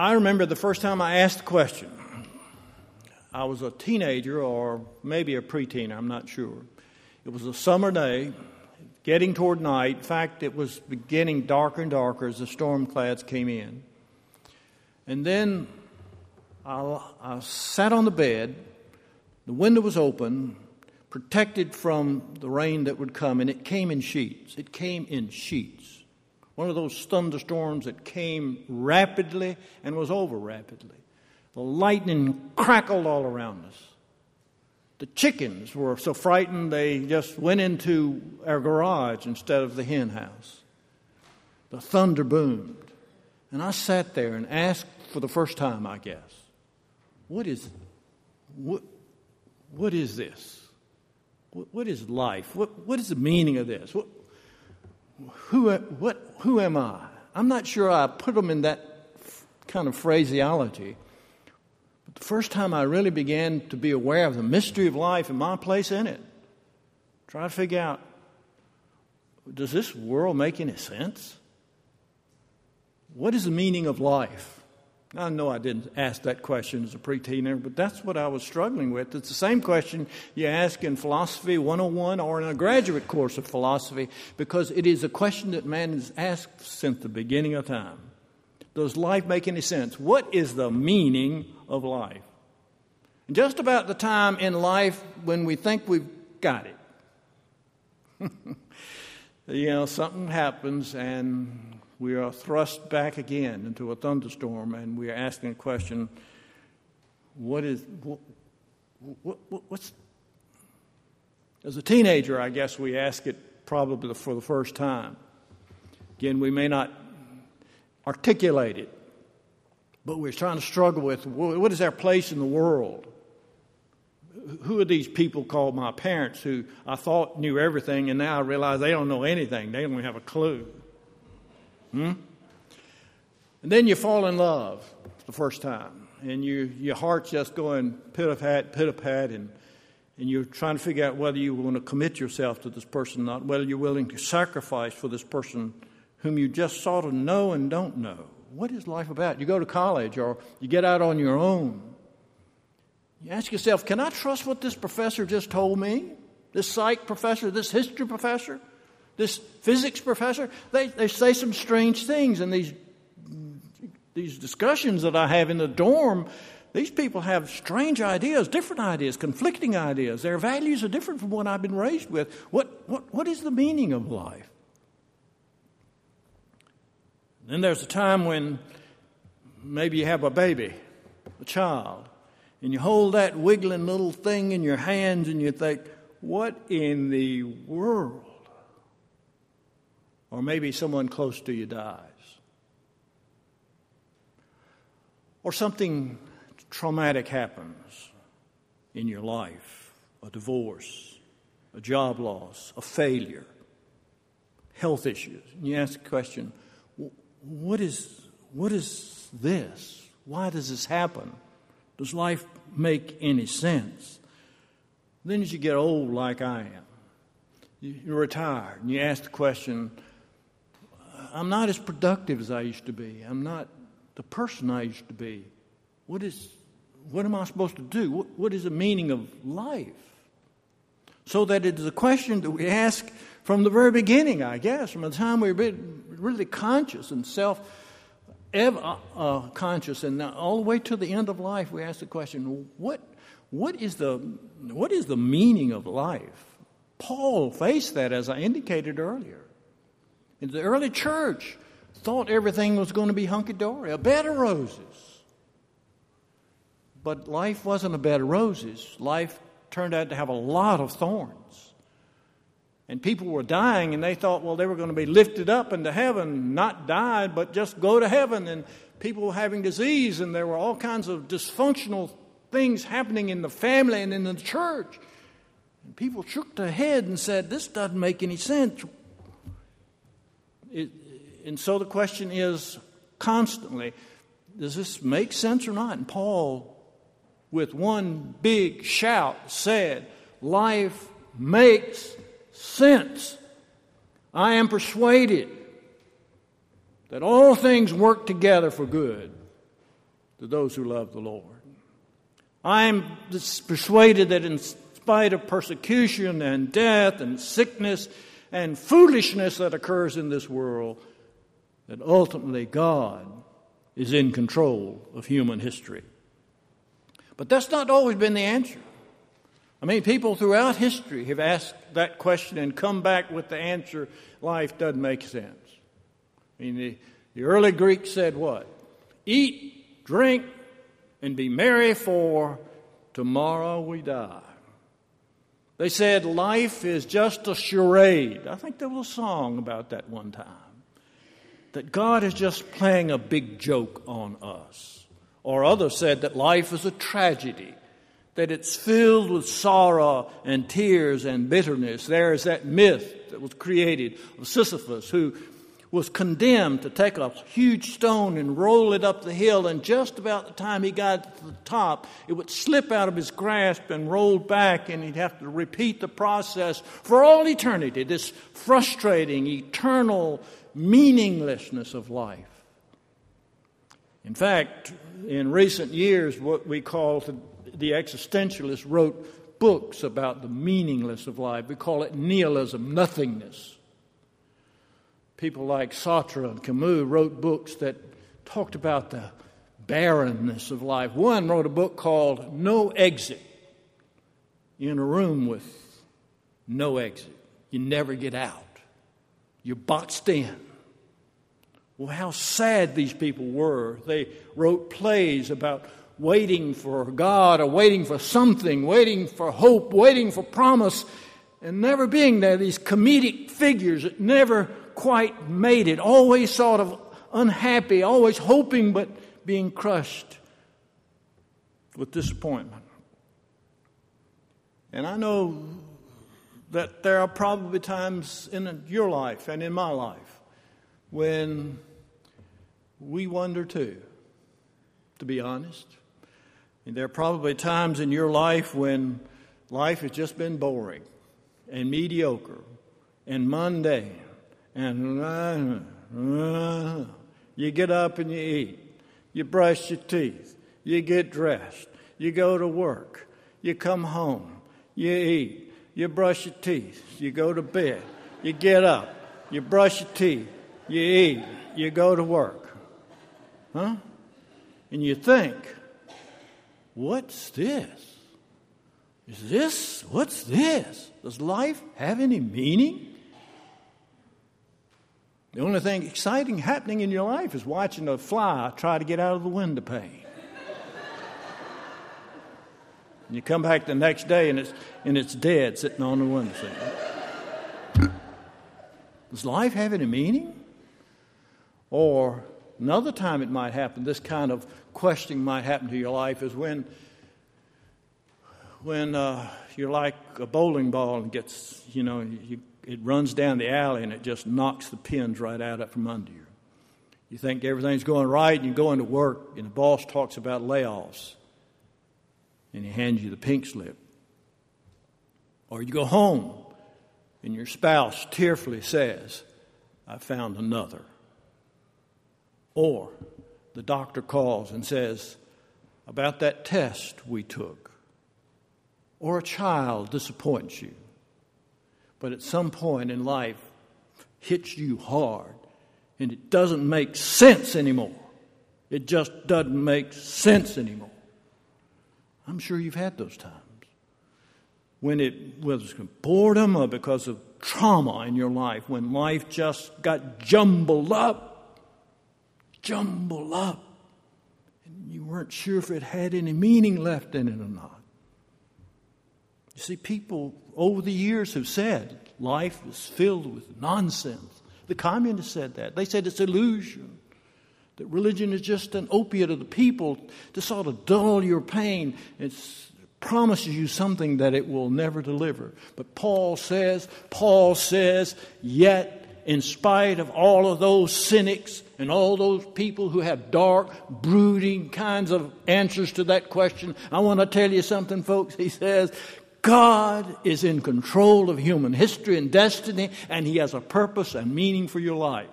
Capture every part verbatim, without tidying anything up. I remember the first time I asked the question. I was a teenager or maybe a preteen, I'm not sure. It was a summer day, getting toward night. In fact, it was beginning darker and darker as the storm clouds came in. And then I, I sat on the bed. The window was open, protected from the rain that would come, and it came in sheets. It came in sheets. One of those thunderstorms that came rapidly and was over rapidly. The lightning crackled all around us. The chickens were so frightened they just went into our garage instead of the hen house. The thunder boomed. And I sat there and asked for the first time, I guess, what is, what, what is this? What, what is life? What, what is the meaning of this? What, who, what, who am I? I'm not sure I put them in that kind of phraseology. The first time I really began to be aware of the mystery of life and my place in it, try to figure out, does this world make any sense? What is the meaning of life? Now, I know I didn't ask that question as a preteener, but that's what I was struggling with. It's the same question you ask in Philosophy one oh one or in a graduate course of philosophy, because it is a question that man has asked since the beginning of time. Does life make any sense? What is the meaning of life? And just about the time in life when we think we've got it. You know, something happens and we are thrust back again into a thunderstorm and we are asking a question, what is, what, what, what, what's, as a teenager, I guess we ask it probably for the first time. Again, we may not articulate it, but we're trying to struggle with what is our place in the world? Who are these people called my parents who I thought knew everything and now I realize they don't know anything. They don't have a clue. Hmm? And then you fall in love for the first time and you, your heart's just going pit-a-pat, pit-a-pat, and, and you're trying to figure out whether you want to commit yourself to this person or not, whether you're willing to sacrifice for this person whom you just sort of know and don't know. What is life about? You go to college or you get out on your own. You ask yourself, can I trust what this professor just told me? This psych professor, this history professor, this physics professor? They, they say some strange things in these, these discussions that I have in the dorm. These people have strange ideas, different ideas, conflicting ideas. Their values are different from what I've been raised with. What, what, what is the meaning of life? Then there's a time when maybe you have a baby, a child, and you hold that wiggling little thing in your hands and you think, what in the world? Or maybe someone close to you dies. Or something traumatic happens in your life, a divorce, a job loss, a failure, health issues. And you ask the question, What is what is this? Why does this happen? Does life make any sense? Then as you get old like I am, you're retired, and you ask the question, I'm not as productive as I used to be. I'm not the person I used to be. What is, what am I supposed to do? What, what is the meaning of life? So that it is a question that we ask from the very beginning, I guess, from the time we were really conscious and self-conscious, and all the way to the end of life, we ask the question, what, what is the, what is the meaning of life? Paul faced that, as I indicated earlier. In the early church, thought everything was going to be hunky-dory, a bed of roses. But life wasn't a bed of roses. Life turned out to have a lot of thorns. And people were dying, and they thought, well, they were going to be lifted up into heaven, not die, but just go to heaven. And people were having disease, and there were all kinds of dysfunctional things happening in the family and in the church. And people shook their head and said, this doesn't make any sense. It, and so the question is constantly, does this make sense or not? And Paul, with one big shout, said, life makes sense. Since I am persuaded that all things work together for good to those who love the Lord. I'm persuaded that in spite of persecution and death and sickness and foolishness that occurs in this world, that ultimately God is in control of human history. But that's not always been the answer. I mean, people throughout history have asked that question and come back with the answer, life doesn't make sense. I mean, the, the early Greeks said what? Eat, drink, and be merry, for tomorrow we die. They said life is just a charade. I think there was a song about that one time. That God is just playing a big joke on us. Or others said that life is a tragedy. That it's filled with sorrow and tears and bitterness. There is that myth that was created of Sisyphus, who was condemned to take a huge stone and roll it up the hill, and just about the time he got to the top, it would slip out of his grasp and roll back, and he'd have to repeat the process for all eternity, this frustrating, eternal meaninglessness of life. In fact, in recent years, what we call the existentialists wrote books about the meaninglessness of life. We call it nihilism, nothingness. People like Sartre and Camus wrote books that talked about the barrenness of life. One wrote a book called No Exit. You're in a room with no exit. You never get out. You're boxed in. Well, how sad these people were. They wrote plays about waiting for God or waiting for something, waiting for hope, waiting for promise, and never being there. These comedic figures that never quite made it, always sort of unhappy, always hoping but being crushed with disappointment. And I know that there are probably times in your life and in my life when we wonder too, to be honest. And there are probably times in your life when life has just been boring and mediocre and mundane. And uh, uh, you get up and you eat. You brush your teeth. You get dressed. You go to work. You come home. You eat. You brush your teeth. You go to bed. You get up. You brush your teeth. You eat. You go to work. Huh? And you think, what's this? Is this? What's this? Does life have any meaning? The only thing exciting happening in your life is watching a fly try to get out of the window pane. And you come back the next day and it's and it's dead sitting on the window seat. Does life have any meaning? Or another time it might happen, this kind of questioning might happen to your life, is when when uh, you're like a bowling ball and gets, you know, you it runs down the alley and it just knocks the pins right out from under you. You think everything's going right and you're going to work and the boss talks about layoffs and he hands you the pink slip. Or you go home and your spouse tearfully says, I found another. Or the doctor calls and says, about that test we took. Or a child disappoints you. But at some point in life, hits you hard, and it doesn't make sense anymore. It just doesn't make sense anymore. I'm sure you've had those times. When it was boredom or because of trauma in your life, when life just got jumbled up, jumbled up, and you weren't sure if it had any meaning left in it or not. You see, people over the years have said life is filled with nonsense. The communists said that. They said it's illusion, that religion is just an opiate of the people to sort of dull your pain. It promises you something that it will never deliver. But Paul says, Paul says, yet in spite of all of those cynics and all those people who have dark, brooding kinds of answers to that question, I want to tell you something, folks. He says, God is in control of human history and destiny, and He has a purpose and meaning for your life.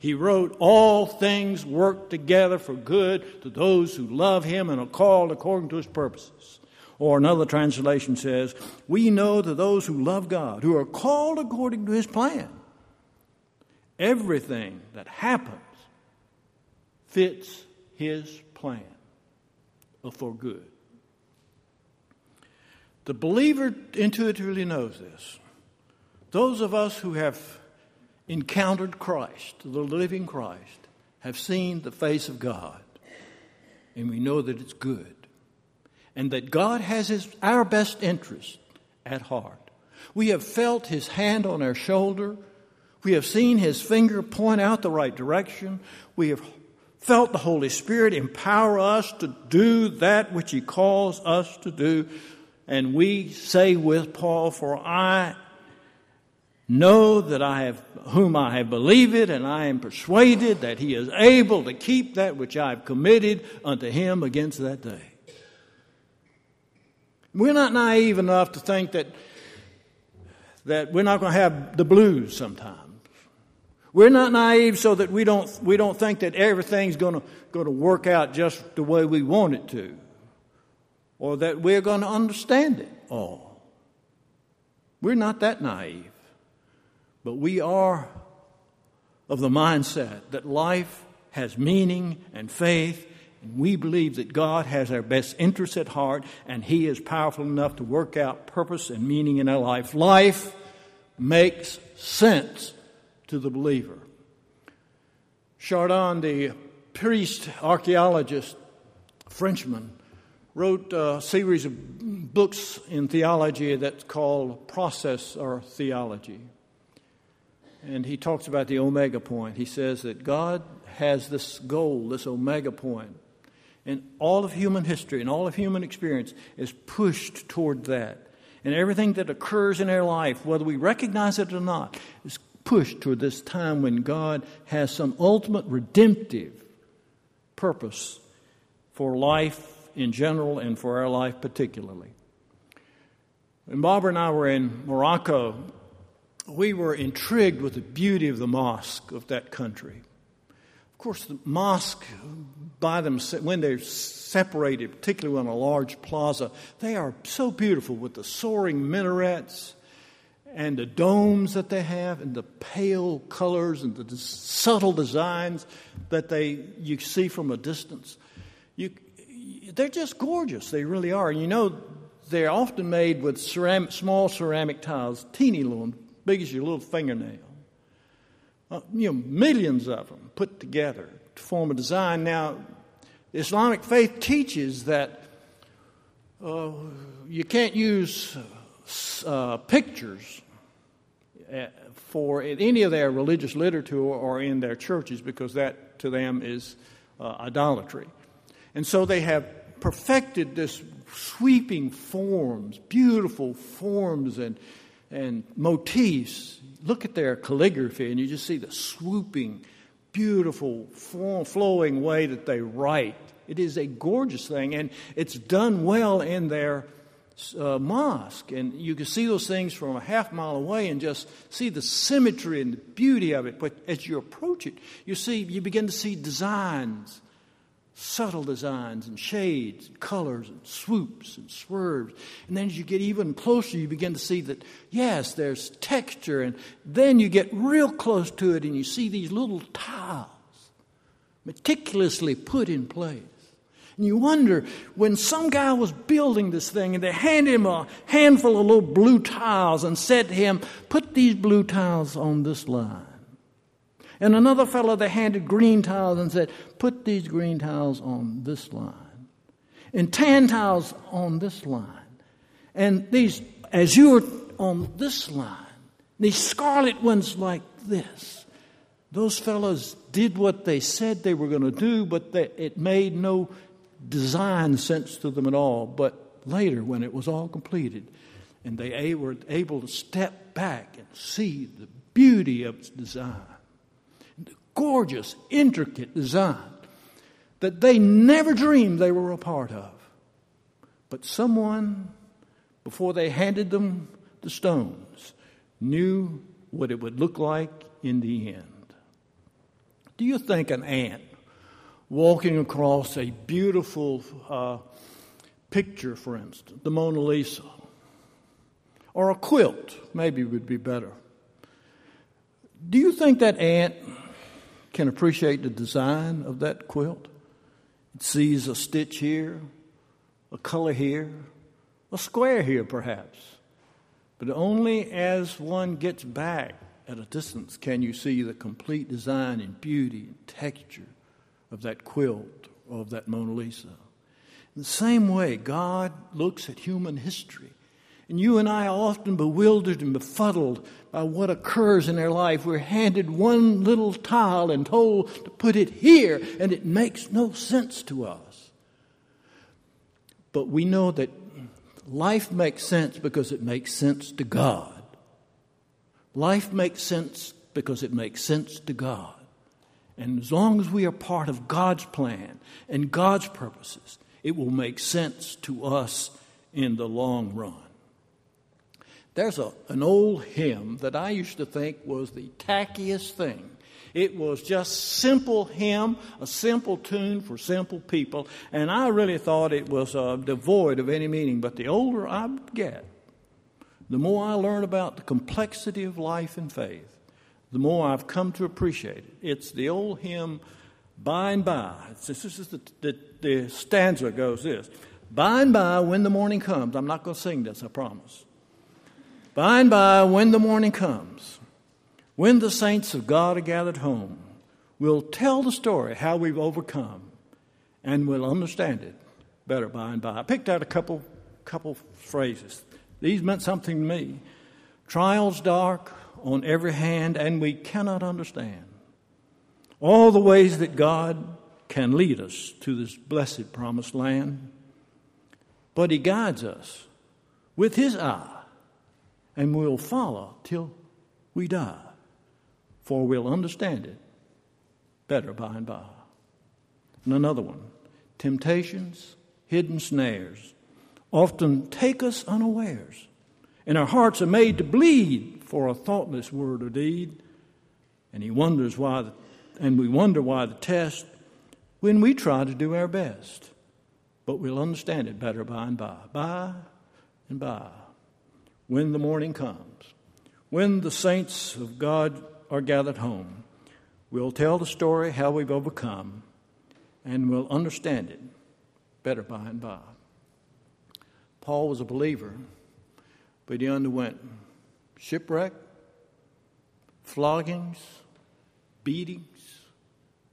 He wrote, all things work together for good to those who love him and are called according to his purposes. Or another translation says, we know that those who love God, who are called according to his plan, everything that happens fits his plan for good. The believer intuitively knows this. Those of us who have encountered Christ, the living Christ, have seen the face of God, and we know that it's good, and that God has his, our best interest at heart. We have felt his hand on our shoulder. We have seen his finger point out the right direction. We have felt the Holy Spirit empower us to do that which he calls us to do. And we say with Paul, for I know that I have, whom I have believed, and I am persuaded that he is able to keep that which I have committed unto him against that day. We're not naive enough to think that, that we're not going to have the blues sometimes. We're not naive so that we don't, we don't think that everything's going to work out just the way we want it to, or that we're going to understand it all. We're not that naive. But we are of the mindset that life has meaning and faith, and we believe that God has our best interests at heart, and he is powerful enough to work out purpose and meaning in our life. Life makes sense to the believer. Chardon, the priest, archaeologist, Frenchman, wrote a series of books in theology that's called Process or Theology. And he talks about the omega point. He says that God has this goal, this omega point, and all of human history and all of human experience is pushed toward that. And everything that occurs in our life, whether we recognize it or not, is pushed toward this time when God has some ultimate redemptive purpose for life in general and for our life particularly. When Barbara and I were in Morocco, we were intrigued with the beauty of the mosque of that country. Of course, the mosque, by them, when they're separated, particularly on a large plaza, they are so beautiful with the soaring minarets and the domes that they have and the pale colors and the subtle designs that they you see from a distance. You, they're just gorgeous. They really are. And you know, they're often made with ceramic, small ceramic tiles, teeny little, big as your little fingernail. Uh, you know, millions of them put together to form a design. Now, the Islamic faith teaches that uh, you can't use uh, pictures for in any of their religious literature or in their churches because that to them is uh, idolatry. And so they have perfected this sweeping forms, beautiful forms and and motifs. Look at their calligraphy, and you just see the swooping, beautiful, flowing way that they write. It is a gorgeous thing, and it's done well in their uh, mosque. And you can see those things from a half mile away and just see the symmetry and the beauty of it. But as you approach it, you see you begin to see designs, subtle designs and shades and colors and swoops and swerves. And then as you get even closer, you begin to see that, yes, there's texture. And then you get real close to it and you see these little tiles meticulously put in place. And you wonder, when some guy was building this thing and they handed him a handful of little blue tiles and said to him, put these blue tiles on this line. And another fellow, they handed green tiles and said, put these green tiles on this line. And tan tiles on this line. And these azure on this line. These scarlet ones like this. Those fellows did what they said they were going to do, but they, it made no design sense to them at all. But later, when it was all completed, and they were able to step back and see the beauty of its design. Gorgeous, intricate design that they never dreamed they were a part of. But someone, before they handed them the stones, knew what it would look like in the end. Do you think an ant walking across a beautiful uh, picture, for instance, the Mona Lisa, or a quilt, maybe would be better. Do you think that ant can appreciate the design of that quilt? It sees a stitch here, a color here, a square here perhaps. But only as one gets back at a distance can you see the complete design and beauty and texture of that quilt, of that Mona Lisa. In the same way, God looks at human history. And you and I are often bewildered and befuddled by what occurs in our life. We're handed one little tile and told to put it here, and it makes no sense to us. But we know that life makes sense because it makes sense to God. Life makes sense because it makes sense to God. And as long as we are part of God's plan and God's purposes, it will make sense to us in the long run. There's a, an old hymn that I used to think was the tackiest thing. It was just simple hymn, a simple tune for simple people, and I really thought it was uh, devoid of any meaning. But the older I get, the more I learn about the complexity of life and faith, the more I've come to appreciate it. It's the old hymn, By and By. It's, this is the, the, the stanza goes this. By and by, when the morning comes. I'm not going to sing this, I promise. By and by, when the morning comes, when the saints of God are gathered home, we'll tell the story how we've overcome, and we'll understand it better by and by. I picked out a couple couple phrases. These meant something to me. Trials dark on every hand, and we cannot understand all the ways that God can lead us to this blessed promised land. But He guides us with His eye, and we'll follow till we die, for we'll understand it better by and by. And another one, temptations, hidden snares, often take us unawares, and our hearts are made to bleed for a thoughtless word or deed, and he wonders why, the, and we wonder why the test when we try to do our best, but we'll understand it better by and by, by and by. When the morning comes, when the saints of God are gathered home, we'll tell the story how we've overcome, and we'll understand it better by and by. Paul was a believer, but he underwent shipwreck, floggings, beatings,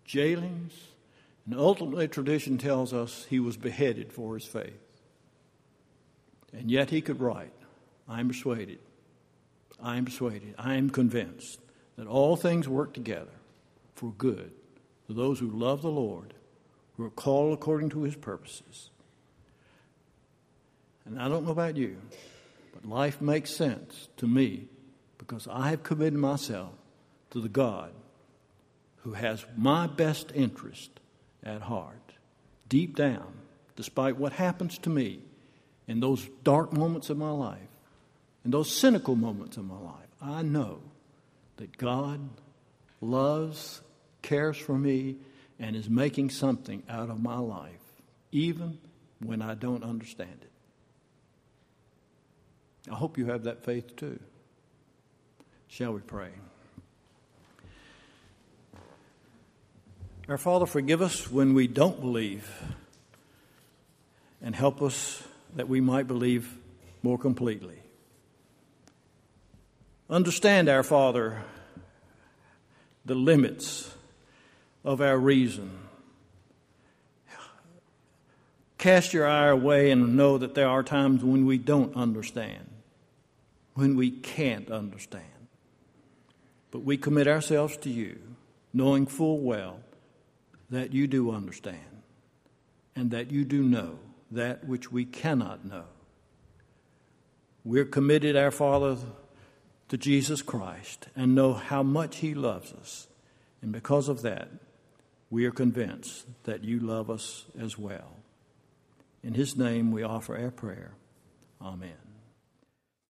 jailings, and ultimately tradition tells us he was beheaded for his faith. And yet he could write, I am persuaded, I am persuaded, I am convinced that all things work together for good to those who love the Lord, who are called according to His purposes. And I don't know about you, but life makes sense to me because I have committed myself to the God who has my best interest at heart. Deep down, despite what happens to me in those dark moments of my life, in those cynical moments in my life, I know that God loves, cares for me, and is making something out of my life, even when I don't understand it. I hope you have that faith too. Shall we pray? Our Father, forgive us when we don't believe, and help us that we might believe more completely. Understand, our Father, the limits of our reason. Cast your eye away and know that there are times when we don't understand, when we can't understand. But we commit ourselves to you, knowing full well that you do understand and that you do know that which we cannot know. We're committed, our Father, to Jesus Christ and know how much He loves us. And because of that, we are convinced that you love us as well. In His name we offer our prayer. Amen.